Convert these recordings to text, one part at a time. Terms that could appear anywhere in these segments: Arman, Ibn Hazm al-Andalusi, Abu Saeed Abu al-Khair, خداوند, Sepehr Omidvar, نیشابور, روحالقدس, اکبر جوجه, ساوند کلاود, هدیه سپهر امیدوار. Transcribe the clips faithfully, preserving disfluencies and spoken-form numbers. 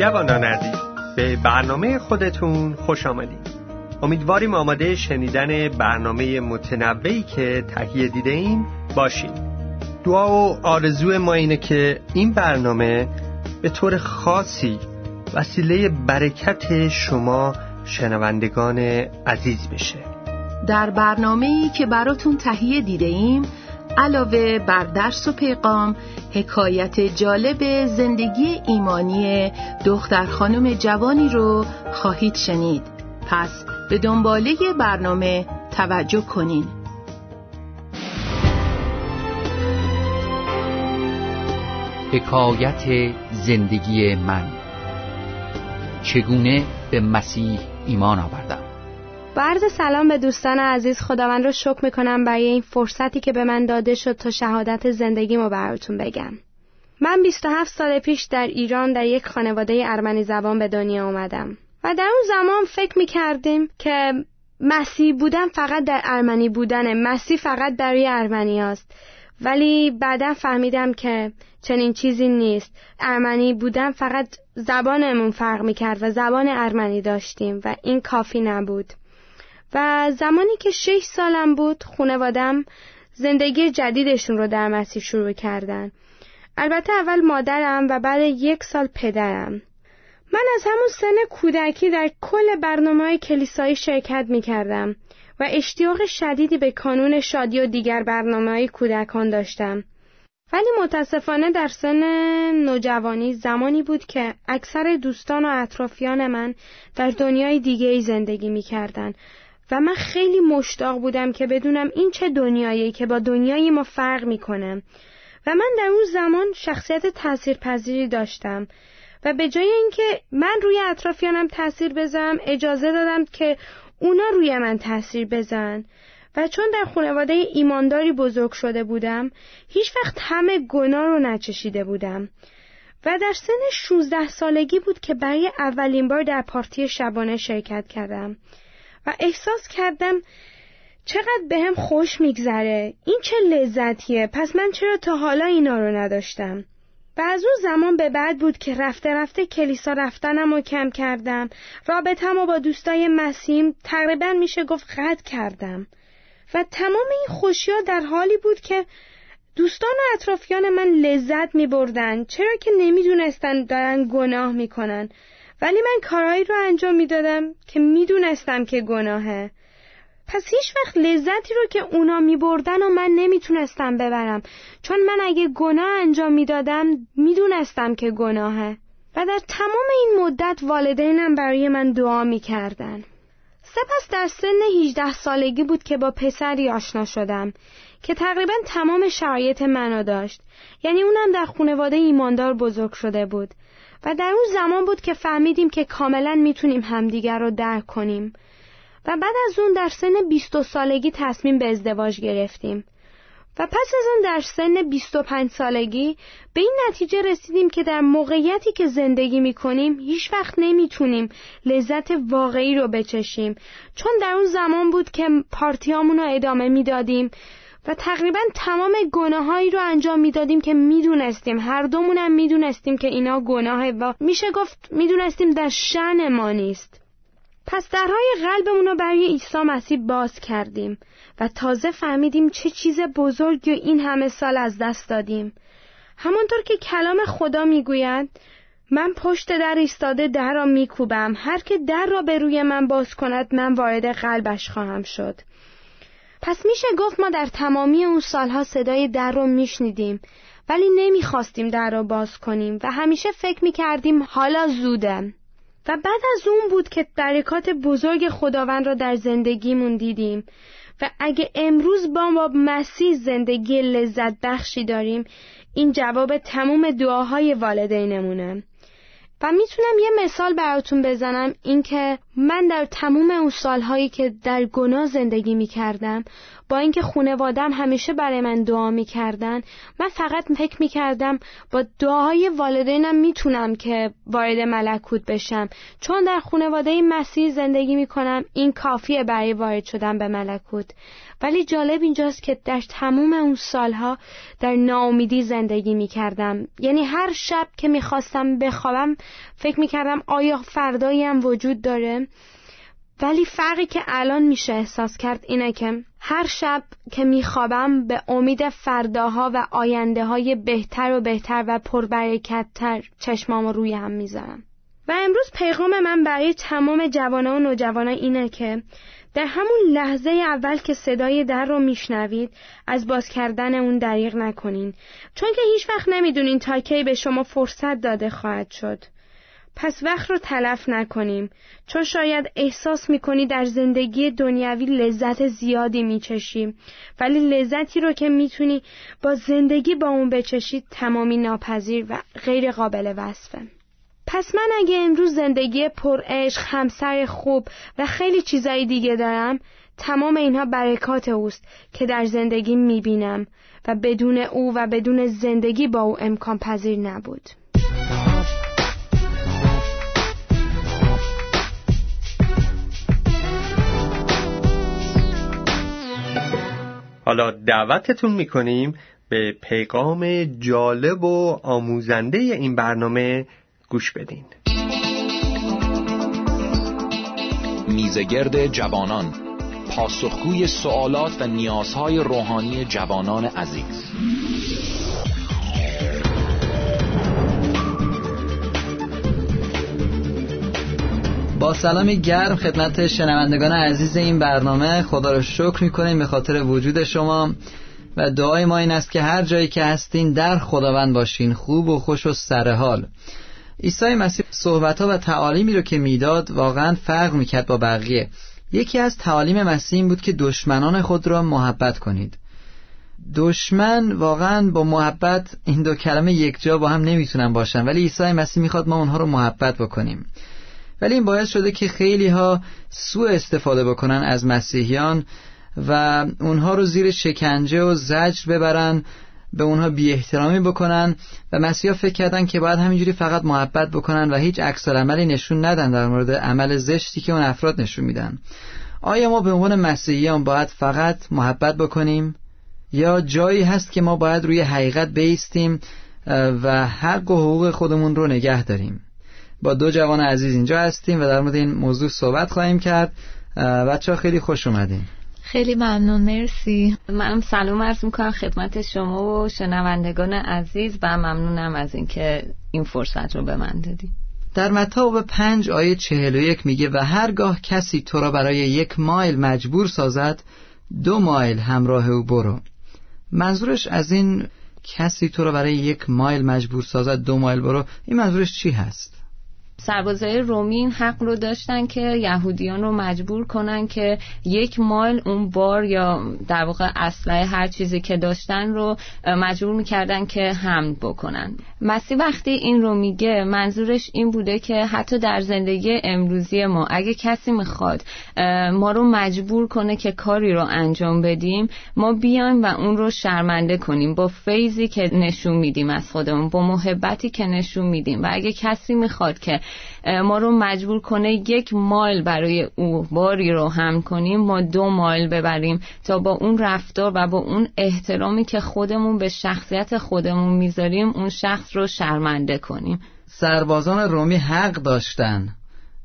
جوانان عزیز، به برنامه خودتون خوش آمدید. امیدواریم آماده شنیدن برنامه متنوعی که تهیه دیده ایم باشید. دعا و آرزوی ما اینه که این برنامه به طور خاصی وسیله برکت شما شنوندگان عزیز بشه. در برنامه‌ای که براتون تهیه دیده ایم، علاوه بر درس و پیغام، حکایت جالب زندگی ایمانی دختر خانم جوانی رو خواهید شنید. پس به دنباله برنامه توجه کنین. حکایت زندگی من، چگونه به مسیح ایمان آوردم. با عرض سلام به دوستان عزیز، خداوند رو شکر میکنم برای این فرصتی که به من داده شد تا شهادت زندگیمو براتون بگم. من بیست و هفت سال پیش در ایران در یک خانواده ارمنی زبان به دنیا اومدم و در اون زمان فکر میکردیم که مسیح بودن فقط در ارمنی بودنه، مسیح فقط برای ارمنی هست. ولی بعدا فهمیدم که چنین چیزی نیست. ارمنی بودن فقط زبانمون فرق میکرد و زبان ارمنی داشتیم و این کافی نبود. و زمانی که شش سالم بود، خانوادم زندگی جدیدشون رو در مسیح شروع کردن. البته اول مادرم و بعد یک سال پدرم. من از همون سن کودکی در کل برنامه‌های کلیسایی شرکت می‌کردم و اشتیاق شدیدی به کانون شادی و دیگر برنامه‌های کودکان داشتم. ولی متاسفانه در سن نوجوانی زمانی بود که اکثر دوستان و اطرافیان من در دنیای دیگه‌ای زندگی می‌کردند. و من خیلی مشتاق بودم که بدونم این چه دنیاییه که با دنیای ما فرق میکنه. و من در اون زمان شخصیت تاثیرپذیری داشتم و به جای اینکه من روی اطرافیانم تاثیر بذارم، اجازه دادم که اونا روی من تاثیر بزنن. و چون در خانواده ایمانداری بزرگ شده بودم، هیچ وقت همه گناه رو نچشیده بودم. و در سن شانزده سالگی بود که برای اولین بار در پارتی شبانه شرکت کردم و احساس کردم چقدر بهم خوش میگذره، این چه لذتیه، پس من چرا تا حالا اینا رو نداشتم. و از اون زمان به بعد بود که رفته رفته کلیسا رفتنم رو کم کردم، رابطم رو با دوستای مسیم تقریبا میشه گفت قطع کردم. و تمام این خوشی ها در حالی بود که دوستان و اطرافیان من لذت میبردن، چرا که نمیدونستن دارن گناه میکنن، ولی من کارهایی رو انجام میدادم که میدونستم که گناهه. پس هیچ وقت لذتی رو که اونا میبردن و من نمیتونستم ببرم، چون من اگه گناه انجام میدادم میدونستم که گناهه. و در تمام این مدت والدینم برای من دعا میکردن. سپس در سن هجده سالگی بود که با پسری آشنا شدم که تقریبا تمام شرایط منو داشت، یعنی اونم در خانواده ایماندار بزرگ شده بود. و در اون زمان بود که فهمیدیم که کاملا میتونیم همدیگر رو درک کنیم. و بعد از اون در سن بیست سالگی تصمیم به ازدواج گرفتیم. و پس از اون در سن بیست و پنج سالگی به این نتیجه رسیدیم که در موقعیتی که زندگی میکنیم هیچ وقت نمیتونیم لذت واقعی رو بچشیم، چون در اون زمان بود که پارتیامون رو ادامه میدادیم و تقریبا تمام گناهایی رو انجام میدادیم که میدونستیم، هر دومونم میدونستیم که اینا گناهه و میشه گفت میدونستیم در شأن ما نیست. پس درهای قلبمون رو برای عیسی مسیح باز کردیم و تازه فهمیدیم چه چیز بزرگی این همه سال از دست دادیم. همونطور که کلام خدا میگوید: من پشت در ایستاده در را میکوبم، هر که در را به روی من باز کند من وارد قلبش خواهم شد. پس میشه گفت ما در تمامی اون سالها صدای در رو میشنیدیم، ولی نمیخواستیم در رو باز کنیم و همیشه فکر میکردیم حالا زوده. و بعد از اون بود که برکات بزرگ خداوند را در زندگیمون دیدیم و اگه امروز با ما مسیح زندگی لذت بخشی داریم، این جواب تمام دعاهای والدینمونه. و میتونم یه مثال براتون بزنم، این که من در تمام اون سالهایی که در گناه زندگی میکردم با اینکه خانواده‌ام همیشه برای من دعا میکردن، من فقط فکر میکردم با دعای والدینم میتونم که وارد ملکوت بشم، چون در خانواده مسیحی زندگی میکنم این کافیه برای وارد شدن به ملکوت. ولی جالب اینجاست که در تمام اون سالها در ناامیدی زندگی میکردم، یعنی هر شب که میخواستم بخوابم فکر میکردم آیا فردایی هم وجود داره؟ ولی فرقی که الان میشه احساس کرد اینه که هر شب که میخوابم به امید فرداها و آینده های بهتر و بهتر و پربرکت تر چشمام رو روی هم میذارم. و امروز پیغام من برای تمام جوانان و نوجوانان اینه که در همون لحظه اول که صدای در رو میشنوید از باز کردن اون دریغ نکنین، چون که هیچ وقت نمیدونین تا کی به شما فرصت داده خواهد شد. پس وقت رو تلف نکنیم، چون شاید احساس میکنی در زندگی دنیوی لذت زیادی میچشیم، ولی لذتی رو که میتونی با زندگی با اون بچشی تمامی ناپذیر و غیر قابل وصفه. پس من اگه امروز زندگی پر عشق، همسر خوب و خیلی چیزای دیگه دارم، تمام اینها برکات اوست که در زندگی میبینم و بدون او و بدون زندگی با او امکان پذیر نبود. حالا دعوتتون میکنیم به پیغام جالب و آموزنده این برنامه گوش بدین. میزگرد جوانان، پاسخگوی سوالات و نیازهای روحانی جوانان عزیز. با سلامی گرم خدمت شنوندگان عزیز این برنامه، خدا رو شکر میکنیم به خاطر وجود شما و دعای ما این است که هر جایی که هستین در خداوند باشین، خوب و خوش و سرحال. عیسی مسیح صحبت‌ها و تعالیمی رو که میداد واقعا فرق میکرد با بقیه. یکی از تعالیم مسیح این بود که دشمنان خود را محبت کنید. دشمن واقعا با محبت، این دو کلمه یک جا با هم نمیتونن باشن، ولی عیسی مسیح میخواد ما اونها رو محبت بکنیم. ولی این باعث شده که خیلی ها سوء استفاده بکنن از مسیحیان و اونها رو زیر شکنجه و زجر ببرن، به اونها بی احترامی بکنن و مسیحا فکر کردن که باید همینجوری فقط محبت بکنن و هیچ عکس العملی نشون ندن در مورد عمل زشتی که اون افراد نشون میدن. آیا ما به عنوان مسیحیان باید فقط محبت بکنیم یا جایی هست که ما باید روی حقیقت بایستیم و حق و حقوق خودمون رو نگه داریم؟ با دو جوان عزیز اینجا هستیم و در مورد این موضوع صحبت خواهیم کرد. بچه‌ها خیلی خوش اومدین. خیلی ممنون، مرسی. منم سلام عرض میکنم خدمت شما و شنوندگان عزیز و ممنونم از اینکه این فرصت رو به من دادی. در متی باب پنج آیه چهل و یک میگه و هرگاه کسی تو را برای یک مایل مجبور سازد دو مایل همراه او برو. منظورش از این کسی تو را برای یک مایل مجبور سازد دو مایل برو، این منظورش چی هست؟ سربازای رومی این حق رو داشتن که یهودیان رو مجبور کنن که یک مایل اون بار یا در واقع اسلحه هر چیزی که داشتن رو مجبور میکردن که حمل بکنن. مسیح وقتی این رو میگه منظورش این بوده که حتی در زندگی امروزی ما اگه کسی میخواد ما رو مجبور کنه که کاری رو انجام بدیم، ما بیایم و اون رو شرمنده کنیم با فیضی که نشون میدیم از خودمون، با محبتی که نشون میدیم. و اگه کسی میخواد که ما رو مجبور کنه یک مایل برای او باری رو هم کنیم، ما دو مایل ببریم تا با اون رفتار و با اون احترامی که خودمون به شخصیت خودمون میذاریم اون شخص رو شرمنده کنیم. سربازان رومی حق داشتن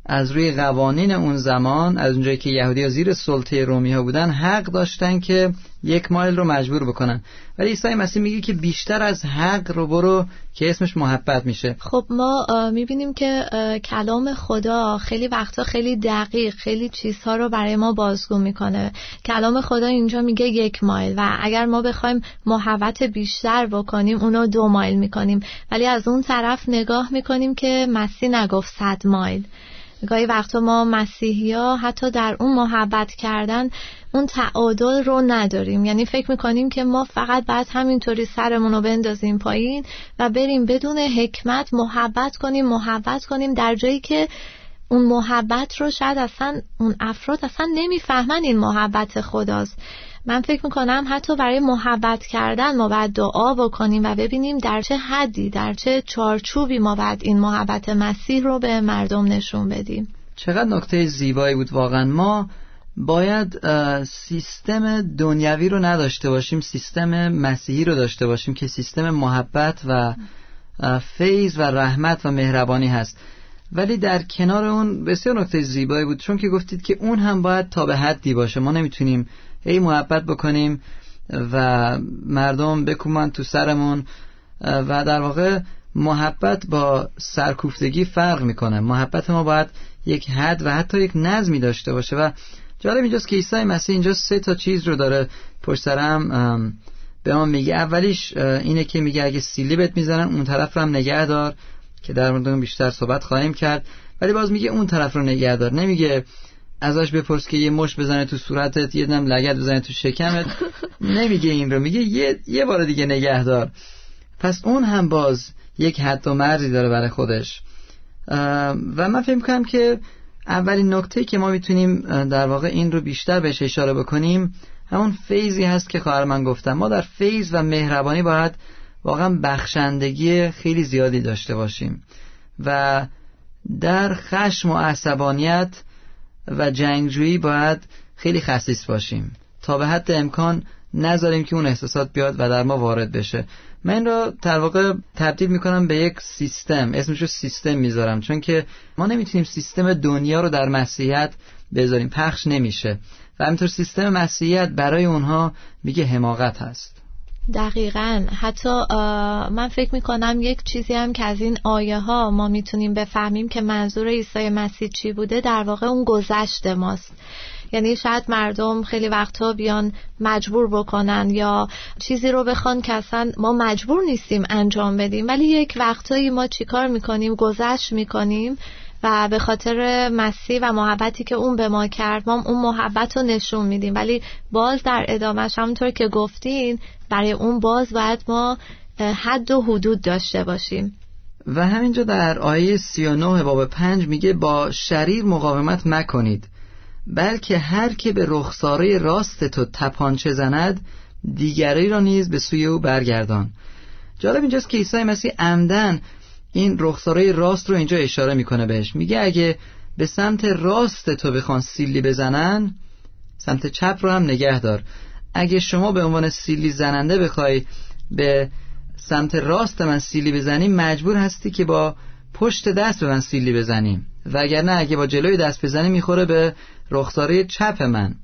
از روی قوانین اون زمان، از اونجایی که یهودی‌ها زیر سلطه رومی ها بودن، حق داشتن که یک مایل رو مجبور بکنن. ولی عیسی مسیح میگه که بیشتر از حق رو برو، که اسمش محبت میشه. خب ما میبینیم که کلام خدا خیلی وقتا خیلی دقیق خیلی چیزها رو برای ما بازگو میکنه. کلام خدا اینجا میگه یک مایل و اگر ما بخوایم محبت بیشتر بکنیم اونو دو مایل میکنیم، ولی از اون طرف نگاه میکنیم که مسیح نگفت صد مایل. گاهی وقتا ما مسیحی‌ها حتی در اون محبت کردن اون تعادل رو نداریم، یعنی فکر میکنیم که ما فقط باید همینطوری سرمون رو بندازیم پایین و بریم بدون حکمت محبت کنیم محبت کنیم در جایی که اون محبت رو شاید اصلا اون افراد اصلا نمیفهمن این محبت خداست. من فکر میکنم حتی برای محبت کردن ما باید دعا بکنیم و ببینیم در چه حدی، در چه چارچوبی ما باید این محبت مسیح رو به مردم نشون بدیم. چقدر نکته زیبایی بود واقعا. ما باید سیستم دنیوی رو نداشته باشیم، سیستم مسیحی رو داشته باشیم که سیستم محبت و فیض و رحمت و مهربانی هست. ولی در کنار اون بسیار نکته زیبایی بود، چون که گفتید که اون هم باید تا به حدی باشه. ما نمیتونیم هی محبت بکنیم و مردم بکوبن تو سرمون، و در واقع محبت با سرکوفتگی فرق میکنه. محبت ما باید یک حد و حتی یک نظمی داشته باشه. و جالب اینجاست که عیسی مسیح اینجا سه تا چیز رو داره پشت سرم به ما میگه. اولیش اینه که میگه اگه سیلیبت میزنن اون طرف رو هم نگه دار، که در مورد اون بیشتر صحبت خواهیم کرد. ولی باز میگه اون طرف رو نگه دار، نمیگه ازش بپرس که یه مش بزنه تو صورتت، یه دم لگد بزنه تو شکمت. نمیگه این رو، میگه یه یه بار دیگه نگه دار. پس اون هم باز یک حد و مرزی داره برای خودش. و من فکر می‌کنم که اولین نکته که ما میتونیم در واقع این رو بیشتر بهش اشاره بکنیم همون فیضی هست که خواهر من گفتم. ما در فیض و مهربانی باید واقعا بخشندگی خیلی زیادی داشته باشیم و در خشم و عصبانیت و جنگجویی باید خیلی خسیس باشیم، تا به حد امکان نذاریم که اون احساسات بیاد و در ما وارد بشه. من این رو در واقع تبدیل میکنم به یک سیستم، اسمش رو سیستم میذارم، چون که ما نمیتونیم سیستم دنیا رو در مسیحیت بذاریم، پخش نمیشه. و همینطور سیستم مسیحیت برای اونها میگه حماقت هست. دقیقاً. حتی من فکر میکنم یک چیزی هم که از این آیه ها ما میتونیم بفهمیم که منظور عیسی مسیح چی بوده، در واقع اون گذشت ماست. یعنی شاید مردم خیلی وقتا بیان مجبور بکنن یا چیزی رو بخوان که اصلا ما مجبور نیستیم انجام بدیم، ولی یک وقتایی ما چیکار میکنیم؟ گذشت میکنیم و به خاطر مسیح و محبتی که اون به ما کرد ما اون محبت رو نشون میدیم. ولی باز در ادامهش همونطور که گفتین برای اون باز باید ما حد و حدود داشته باشیم. و همینجا در آیه سی و نه باب پنج میگه با شریر مقاومت مکنید، بلکه هر که به رخساره راست تو تپانچه زند دیگری را نیز به سوی او برگردان. جالب اینجاست که عیسی مسیح عمدن این رخساره راست رو اینجا اشاره میکنه بهش. میگه اگه به سمت راست تو بخوان سیلی بزنن، سمت چپ رو هم نگه دار. اگه شما به عنوان سیلی زننده بخوای به سمت راست من سیلی بزنی، مجبور هستی که با پشت دست به من سیلی بزنیم، وگرنه اگه با جلوی دست بزنی میخوره به رخساره چپ من.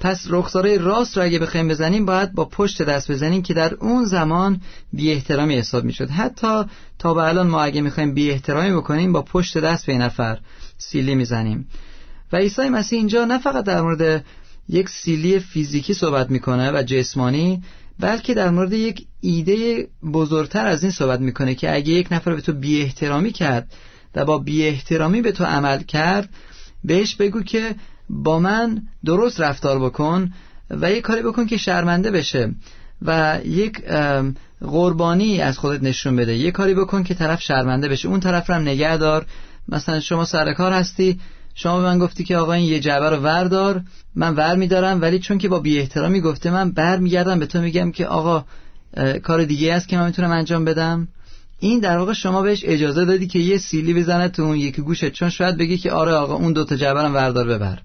پس رخساره راست رو اگه بخوایم بزنیم باید با پشت دست بزنیم، که در اون زمان بی احترامی حساب میشد. حتی تا به الان ما اگه میخوایم بی احترامی بکنیم با پشت دست به نفر سیلی میزنیم. و عیسی مسیح اینجا نه فقط در مورد یک سیلی فیزیکی صحبت میکنه و جسمانی، بلکه در مورد یک ایده بزرگتر از این صحبت میکنه که اگه یک نفر به تو بی احترامی کرد و با بی احترامی به تو عمل کرد، بهش بگو که با من درست رفتار بکن و یک کاری بکن که شرمنده بشه و یک قربانی از خودت نشون بده. یک کاری بکن که طرف شرمنده بشه. اون طرف رو هم نگه دار. مثلا شما سر کار هستی، شما به من گفتی که آقا این یه جعبه رو وردار، من ور میدارم، ولی چون که با بی احترامی گفته من بر میگردم به تو میگم که آقا کار دیگه است که من میتونم انجام بدم. این در واقع شما بهش اجازه دادی که یه سیلی بزنه تو اون یکی گوشت، چون شاید بگی که آره آقا اون دو تا جعبه رو وردار ببر،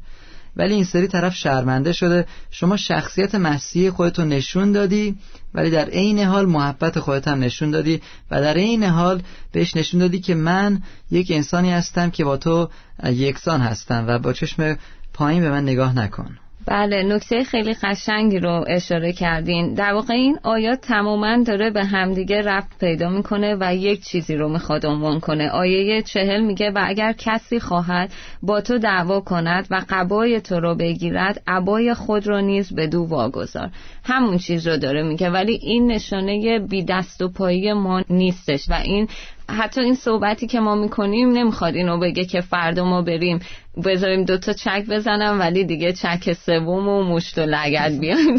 ولی این سری طرف شرمنده شده. شما شخصیت مسیحی خودتو نشون دادی، ولی در عین حال محبت خودت هم نشون دادی و در عین حال بهش نشون دادی که من یک انسانی هستم که با تو یکسان هستم و با چشم پایین به من نگاه نکن. بله، نکته خیلی قشنگی رو اشاره کردین. در واقع این آیات تماماً داره به همدیگه ربط پیدا میکنه و یک چیزی رو میخواد عنوان کنه. آیه چهل میگه و اگر کسی خواهد با تو دعوا کند و قبای تو رو بگیرد، عبای خود رو نیز به دو واگذار. همون چیز رو داره میگه، ولی این نشانه بی دست و پایی ما نیستش و این حتی این صحبتی که ما میکنیم نمیخواد اینو بگه که فردا ما بریم بذاریم دوتا چک بزنم ولی دیگه چک سوم و مشت و لگد بیان.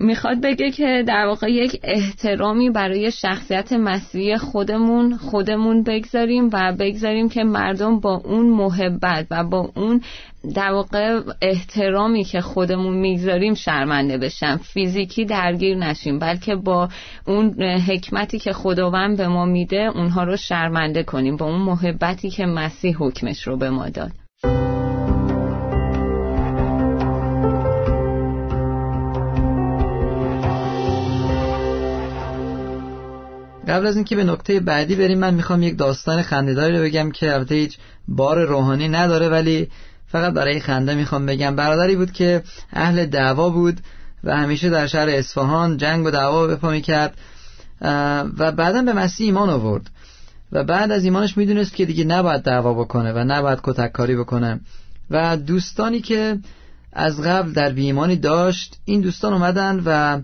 میخواد بگه که در واقع یک احترامی برای شخصیت مسیحی خودمون خودمون بگذاریم و بگذاریم که مردم با اون محبت و با اون در واقع احترامی که خودمون میگذاریم شرمنده بشن، فیزیکی درگیر نشیم، بلکه با اون حکمتی که خداوند به ما میده اونها رو شرمنده کنیم، با اون محبتی که مسیح حکمش رو به ما داد. قبل از اینکه به نکته بعدی بریم، من میخوام یک داستان خنده‌داری رو بگم که البته هیچ بار روحانی نداره، ولی فقط برای خنده میخوام بگم. برادری بود که اهل دعوا بود و همیشه در شهر اصفهان جنگ و دعوا به پا میکرد و بعداً به مسیح ایمان آورد و بعد از ایمانش میدونست که دیگه نباید دعوا بکنه و نباید کتککاری بکنه و دوستانی که از قبل در بی‌ایمانی داشت، این دوستان اومدن و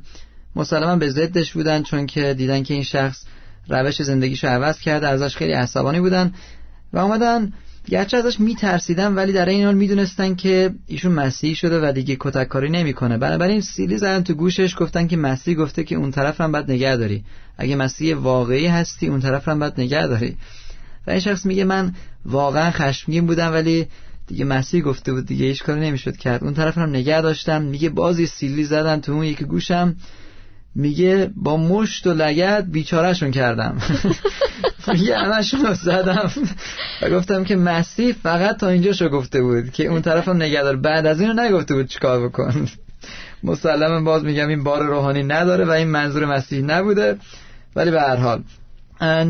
مسلماً به ضدش بودن، چون که دیدن که این شخص روش زندگیشو عوض کرده، ازش خیلی عصبانی بودن و اومدن، گرچه ازش میترسیدن ولی در این حال میدونستن که ایشون مسیحی شده و دیگه کتککاری نمیکنه. بنابراین سیلی زدن تو گوشش، گفتن که مسیح گفته که اون طرف رو باید نگه داری، اگه مسیح واقعی هستی اون طرف رو باید نگه داری. و این شخص میگه من واقعا خشمگین بودم ولی دیگه مسیح گفته بود، دیگه هیچ کاری نمیشد کرد، اون طرف رو نگه داشتم. میگه بازی سیلی زدن تو اون یک گوشم، میگه با مشت و لگد بیچارهشون کردم. میگه همشون رو زدم و گفتم که مسیح فقط تا اینجاشو گفته بود که اون طرف هم نگهدار، بعد از اینو نگفته بود چیکار بکن. مسلماً باز میگم این بار روحانی نداره و این منظور مسیح نبوده، ولی به هر حال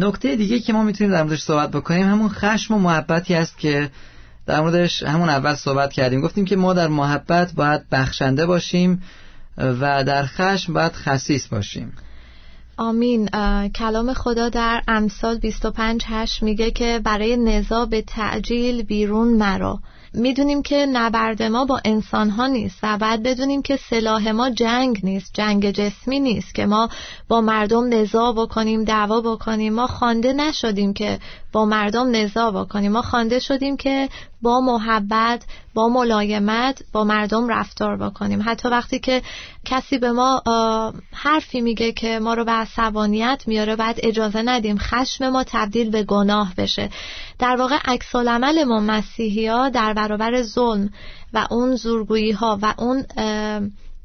نکته دیگه که ما میتونیم در موردش صحبت بکنیم همون خشم و محبتی است که در موردش همون اول صحبت کردیم. گفتیم که ما در محبت باید بخشنده باشیم و در خشم باید خسیس باشیم. آمین. کلام خدا در امثال بیست و پنج هشت میگه که برای نزاع به تعجیل بیرون مرا. میدونیم که نبرد ما با انسانها نیست و بعد بدونیم که سلاح ما جنگ نیست، جنگ جسمی نیست که ما با مردم نزاع بکنیم، دعوا بکنیم. ما خوانده نشدیم که با مردم نزاع بکنیم، ما خوانده شدیم که با محبت، با ملایمت با مردم رفتار بکنیم. حتی وقتی که کسی به ما حرفی میگه که ما رو به عصبانیت میاره، بعد اجازه ندیم خشم ما تبدیل به گناه بشه. در واقع عکس العمل ما مسیحی‌ها در برابر ظلم و اون زورگویی‌ها و اون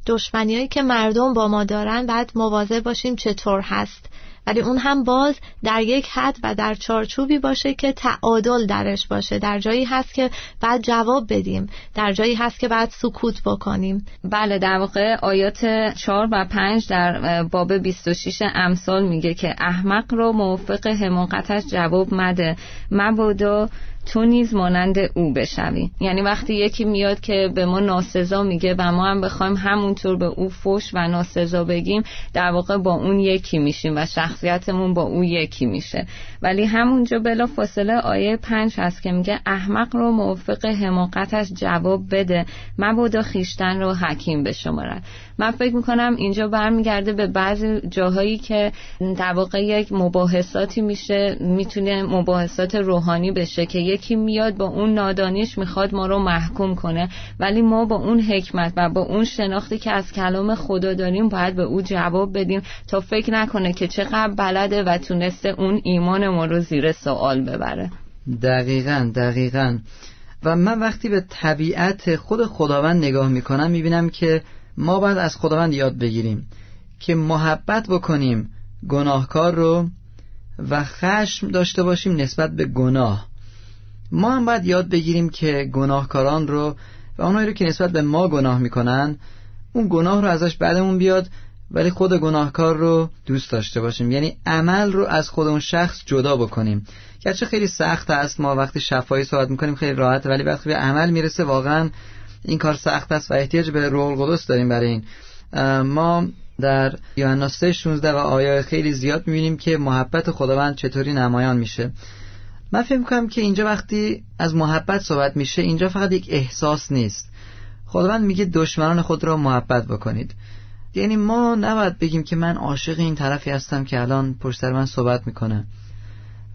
دشمنیایی که مردم با ما دارن باید مواظب باشیم چطور هست، ولی اون هم باز در یک حد و در چارچوبی باشه که تعادل درش باشه. در جایی هست که باید جواب بدیم، در جایی هست که باید سکوت بکنیم. بله، در واقع آیات چهار و پنج در باب بیست و شش امثال میگه که احمق رو موافق حماقتش جواب مده، مبادا تو نیز مانند او بشوی. یعنی وقتی یکی میاد که به ما ناسزا میگه و ما هم بخوایم همونطور به او فحش و ناسزا بگیم، در واقع با اون یکی میشیم و شخصیتمون با او یکی میشه. ولی همونجا بلا فاصله آیه پنج هست که میگه احمق رو موافق حماقتش جواب بده، مبادا خویشتن رو حکیم بشمارد. من فکر میکنم اینجا برمیگرده به بعضی جاهایی که در واقع یک مباحثاتی میشه، میتونه مباحثات روحانی بشه که یکی میاد با اون نادانیش میخواد ما رو محکوم کنه، ولی ما با اون حکمت و با اون شناختی که از کلام خدا داریم باید به او جواب بدیم تا فکر نکنه که چقدر بلده و تونسته اون ایمان ما رو زیر سوال ببره. دقیقاً دقیقاً. و من وقتی به طبیعت خود خداوند نگاه میکنم میبینم که ما باید از خداوند یاد بگیریم که محبت بکنیم گناهکار رو و خشم داشته باشیم نسبت به گناه. ما هم باید یاد بگیریم که گناهکاران رو و اونایی رو که نسبت به ما گناه میکنن، اون گناه رو ازش بعدمون بیاد، ولی خود گناهکار رو دوست داشته باشیم. یعنی عمل رو از خود اون شخص جدا بکنیم. گرچه خیلی سخت است، ما وقتی شفاهی صحبت میکنیم خیلی راحته، ولی وقتی به عمل میرسه واقعا این کار سخت است و احتیاج به روح القدس داریم برای این. ما در یوحنا سه شانزده و آیات خیلی زیاد میبینیم که محبت خداوند چطوری نمایان میشه. من فکر میکنم که اینجا وقتی از محبت صحبت میشه، اینجا فقط یک احساس نیست. خداوند میگه دشمنان خود را محبت بکنید. یعنی ما نباید بگیم که من عاشق این طرفی هستم که الان پشت سر من صحبت میکنه،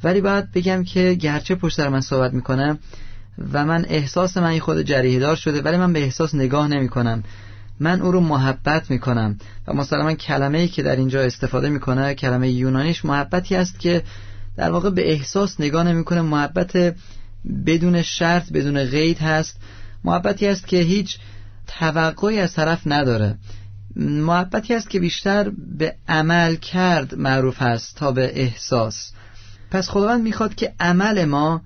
ولی باید بگم که گرچه پشت سر من صحبت میکنه و من احساس من خود جریحه‌دار شده، ولی من به احساس نگاه نمیکنم من او رو محبت میکنم. و مثلا کلمه‌ای که در اینجا استفاده میکنه کلمه یونانیش محبتی است که در واقع به احساس نگاه نمیکنه، محبت بدون شرط بدون قید هست، محبتی است که هیچ توقعی از طرف نداره، محبتی است که بیشتر به عمل کرد معروف است تا به احساس. پس خداوند میخواد که عمل ما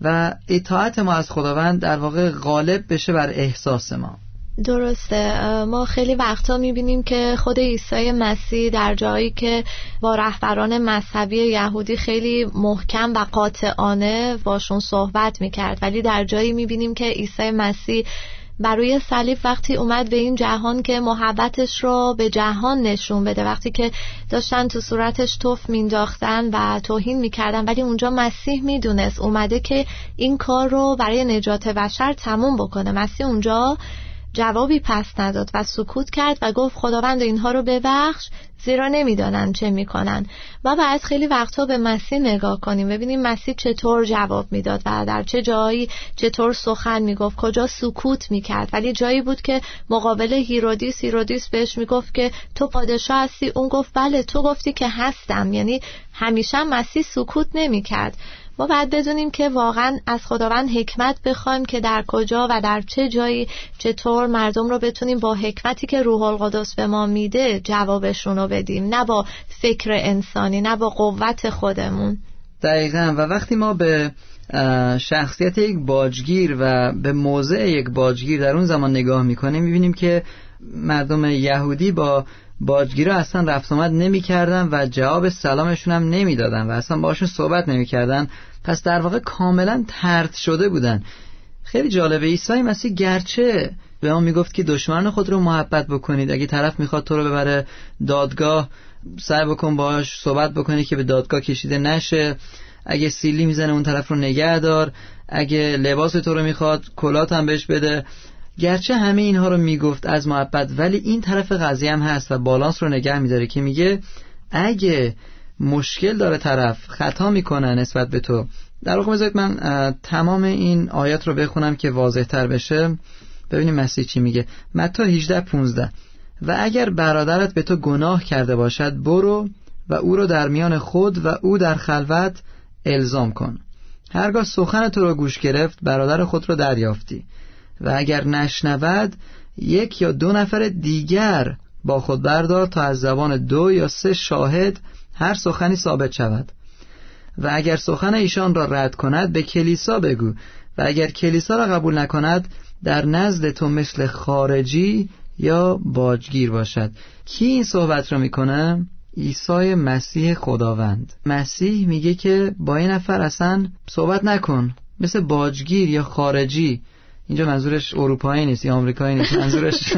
و اطاعت ما از خداوند در واقع غالب بشه بر احساس ما. درسته، ما خیلی وقتا میبینیم که خود عیسی مسیح در جایی که با رهبران مذهبی یهودی خیلی محکم و قاطعانه باشون صحبت میکرد، ولی در جایی میبینیم که عیسی مسیح برای صلیب وقتی اومد به این جهان که محبتش رو به جهان نشون بده، وقتی که داشتن تو صورتش تف مینداختن و توهین میکردن، ولی اونجا مسیح میدونست اومده که این کار رو برای نجات بشر تموم بکنه. مسیح اونجا جوابی پس نداد و سکوت کرد و گفت خداوند اینها رو ببخش زیرا نمیدانن چه میکنن. و بعد خیلی وقتها به مسیح نگاه کنیم ببینیم مسیح چطور جواب میداد و در چه جایی چطور سخن میگفت، کجا سکوت میکرد. ولی جایی بود که مقابل هیرودیس، هیرودیس بهش میگفت که تو پادشاه هستی، اون گفت بله تو گفتی که هستم. یعنی همیشه مسیح سکوت نمیکرد. ما باید بدونیم که واقعا از خداوند حکمت بخوایم که در کجا و در چه جایی چطور مردم رو بتونیم با حکمتی که روح القدس به ما میده جوابشون رو بدیم، نه با فکر انسانی، نه با قوت خودمون. دقیقاً. و وقتی ما به شخصیت یک باجگیر و به موضع یک باجگیر در اون زمان نگاه میکنیم میبینیم که مردم یهودی با باجگیرا اصلا رفت آمد نمی‌کردن و جواب سلامشون هم نمی‌دادن و اصلا باشون صحبت نمی‌کردن. پس در واقع کاملا طرد شده بودن. خیلی جالبه، عیسی مسیح گرچه به ما میگفت که دشمن خود رو محبت بکنید، اگه طرف میخواد تو رو ببره دادگاه سعی بکن باهاش صحبت بکنی که به دادگاه کشیده نشه، اگه سیلی میزنه اون طرف رو نگه دار، اگه لباس تو رو میخواد کلات هم بهش بده. گرچه همه اینها رو میگفت از محبت، ولی این طرف قضیه هم هست و بالانس رو نگه میداره که میگه اگه مشکل داره طرف، خطا میکنه نسبت به تو. در واقع بذارید من تمام این آیات رو بخونم که واضح تر بشه. ببینیم مسیح چی میگه. متی هجده پانزده و اگر برادرت به تو گناه کرده باشد برو و او رو در میان خود و او در خلوت الزام کن. هرگاه سخن تو رو گوش گرفت برادر خود رو دریافتی و اگر نشنود یک یا دو نفر دیگر با خود بردار تا از زبان دو یا سه شاهد هر سخنی ثابت شود و اگر سخن ایشان را رد کند به کلیسا بگو و اگر کلیسا را قبول نکند در نزد تو مثل خارجی یا باجگیر باشد. کی این صحبت را میکنه؟ عیسی مسیح خداوند. مسیح میگه که با این نفر اصلا صحبت نکن، مثل باجگیر یا خارجی. اینجا منظورش اروپایی نیست یا آمریکایی نیست، منظورش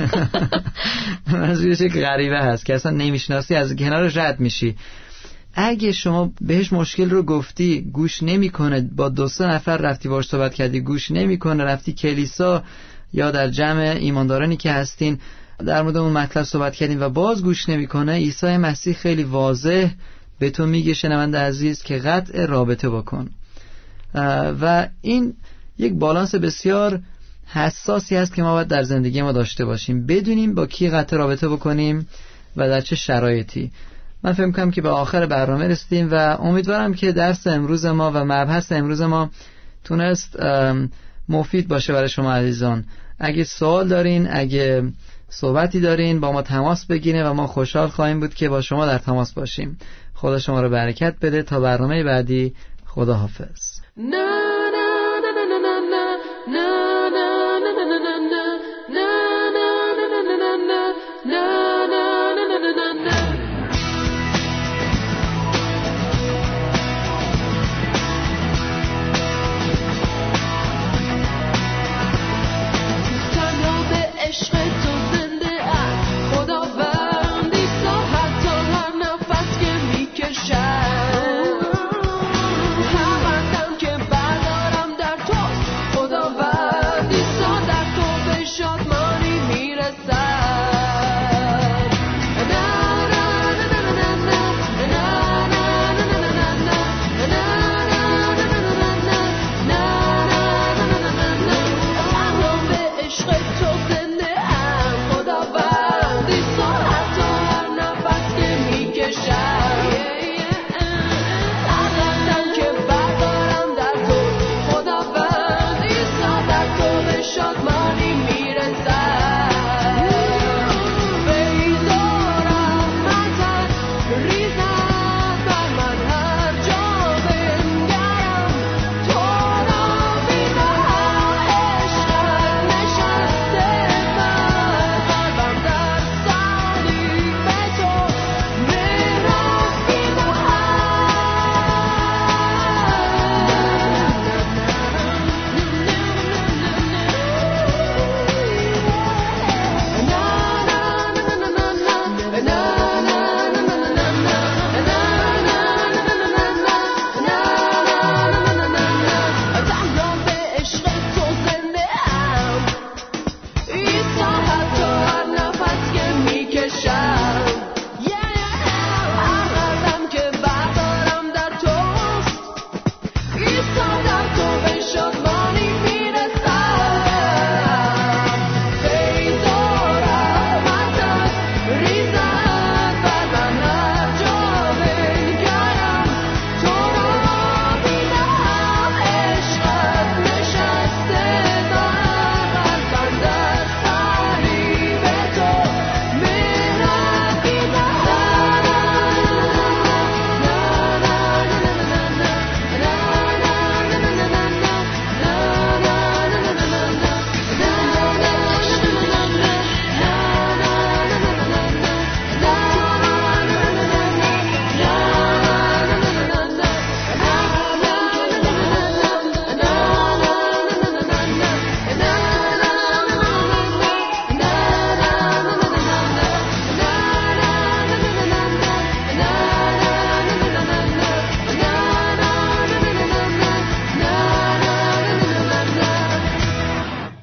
منظورش یک غریبه هست که اصلا نمیشناسی، از کنارش رد میشی. اگه شما بهش مشکل رو گفتی گوش نمیکنه، با دو سه نفر رفتی باهاش صحبت کردی گوش نمیکنه، رفتی کلیسا یا در جمع ایماندارانی که هستین در مورد اون مطلب صحبت کردین و باز گوش نمیکنه، عیسی مسیح خیلی واضح به تو میگه شنونده عزیز که قطع رابطه بکن. و این یک بالانس بسیار حساسی است که ما باید در زندگی ما داشته باشیم، بدونیم با کی قطع رابطه بکنیم و در چه شرایطی. من فکر می‌کنم که به آخر برنامه رسیدیم و امیدوارم که درس امروز ما و مبحث امروز ما تونست مفید باشه برای شما عزیزان. اگه سوال دارین، اگه صحبتی دارین، با ما تماس بگیرین و ما خوشحال خواهیم بود که با شما در تماس باشیم. خدا شما رو برکت بده. تا برنامه بعدی، خداحافظ. که بعدا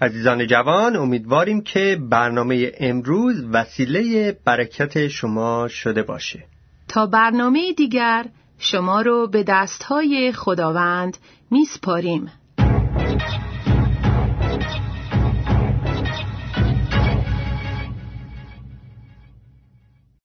عزیزان جوان، امیدواریم که برنامه امروز وسیله برکت شما شده باشه. تا برنامه دیگر شما رو به دستهای خداوند میسپاریم.